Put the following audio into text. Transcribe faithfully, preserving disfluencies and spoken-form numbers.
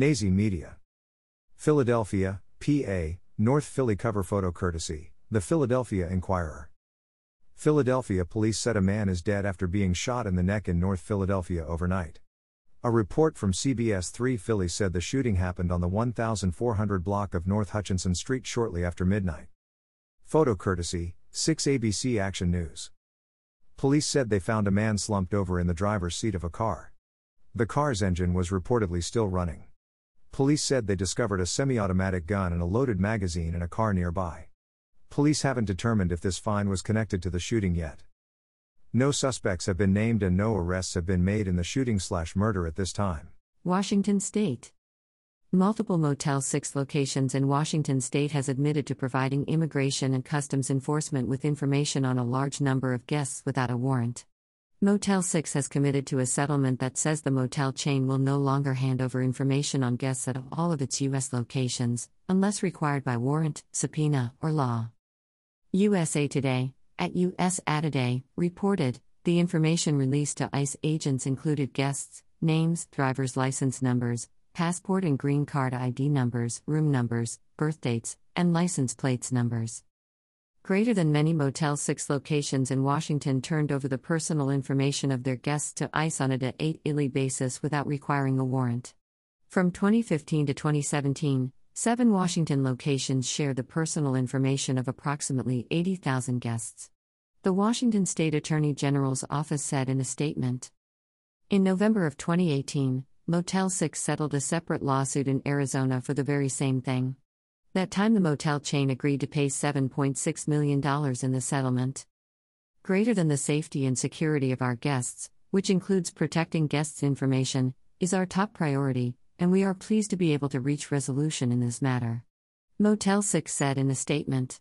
Nazi Media. Philadelphia, P A, North Philly cover photo courtesy, The Philadelphia Inquirer. Philadelphia police said a man is dead after being shot in the neck in North Philadelphia overnight. A report from C B S three Philly said the shooting happened on the fourteen hundred block of North Hutchinson Street shortly after midnight. Photo courtesy, six A B C Action News. Police said they found a man slumped over in the driver's seat of a car. The car's engine was reportedly still running. Police said they discovered a semi-automatic gun and a loaded magazine in a car nearby. Police haven't determined if this find was connected to the shooting yet. No suspects have been named and no arrests have been made in the shooting/murder at this time. Washington State. Multiple Motel six locations in Washington State has admitted to providing Immigration and Customs Enforcement with information on a large number of guests without a warrant. Motel six has committed to a settlement that says the motel chain will no longer hand over information on guests at all of its U S locations, unless required by warrant, subpoena, or law. U S A Today, at U S A Today, reported, the information released to ICE agents included guests, names, driver's license numbers, passport and green card I D numbers, room numbers, birth dates, and license plates numbers. Greater than many Motel six locations in Washington turned over the personal information of their guests to ICE on a de facto basis without requiring a warrant. From twenty fifteen to twenty seventeen, seven Washington locations share the personal information of approximately eighty thousand guests. The Washington State Attorney General's office said in a statement. In November of twenty eighteen, Motel six settled a separate lawsuit in Arizona for the very same thing. That time the motel chain agreed to pay seven point six million dollars in the settlement. Greater than the safety and security of our guests, which includes protecting guests' information, is our top priority, and we are pleased to be able to reach resolution in this matter, Motel six said in a statement.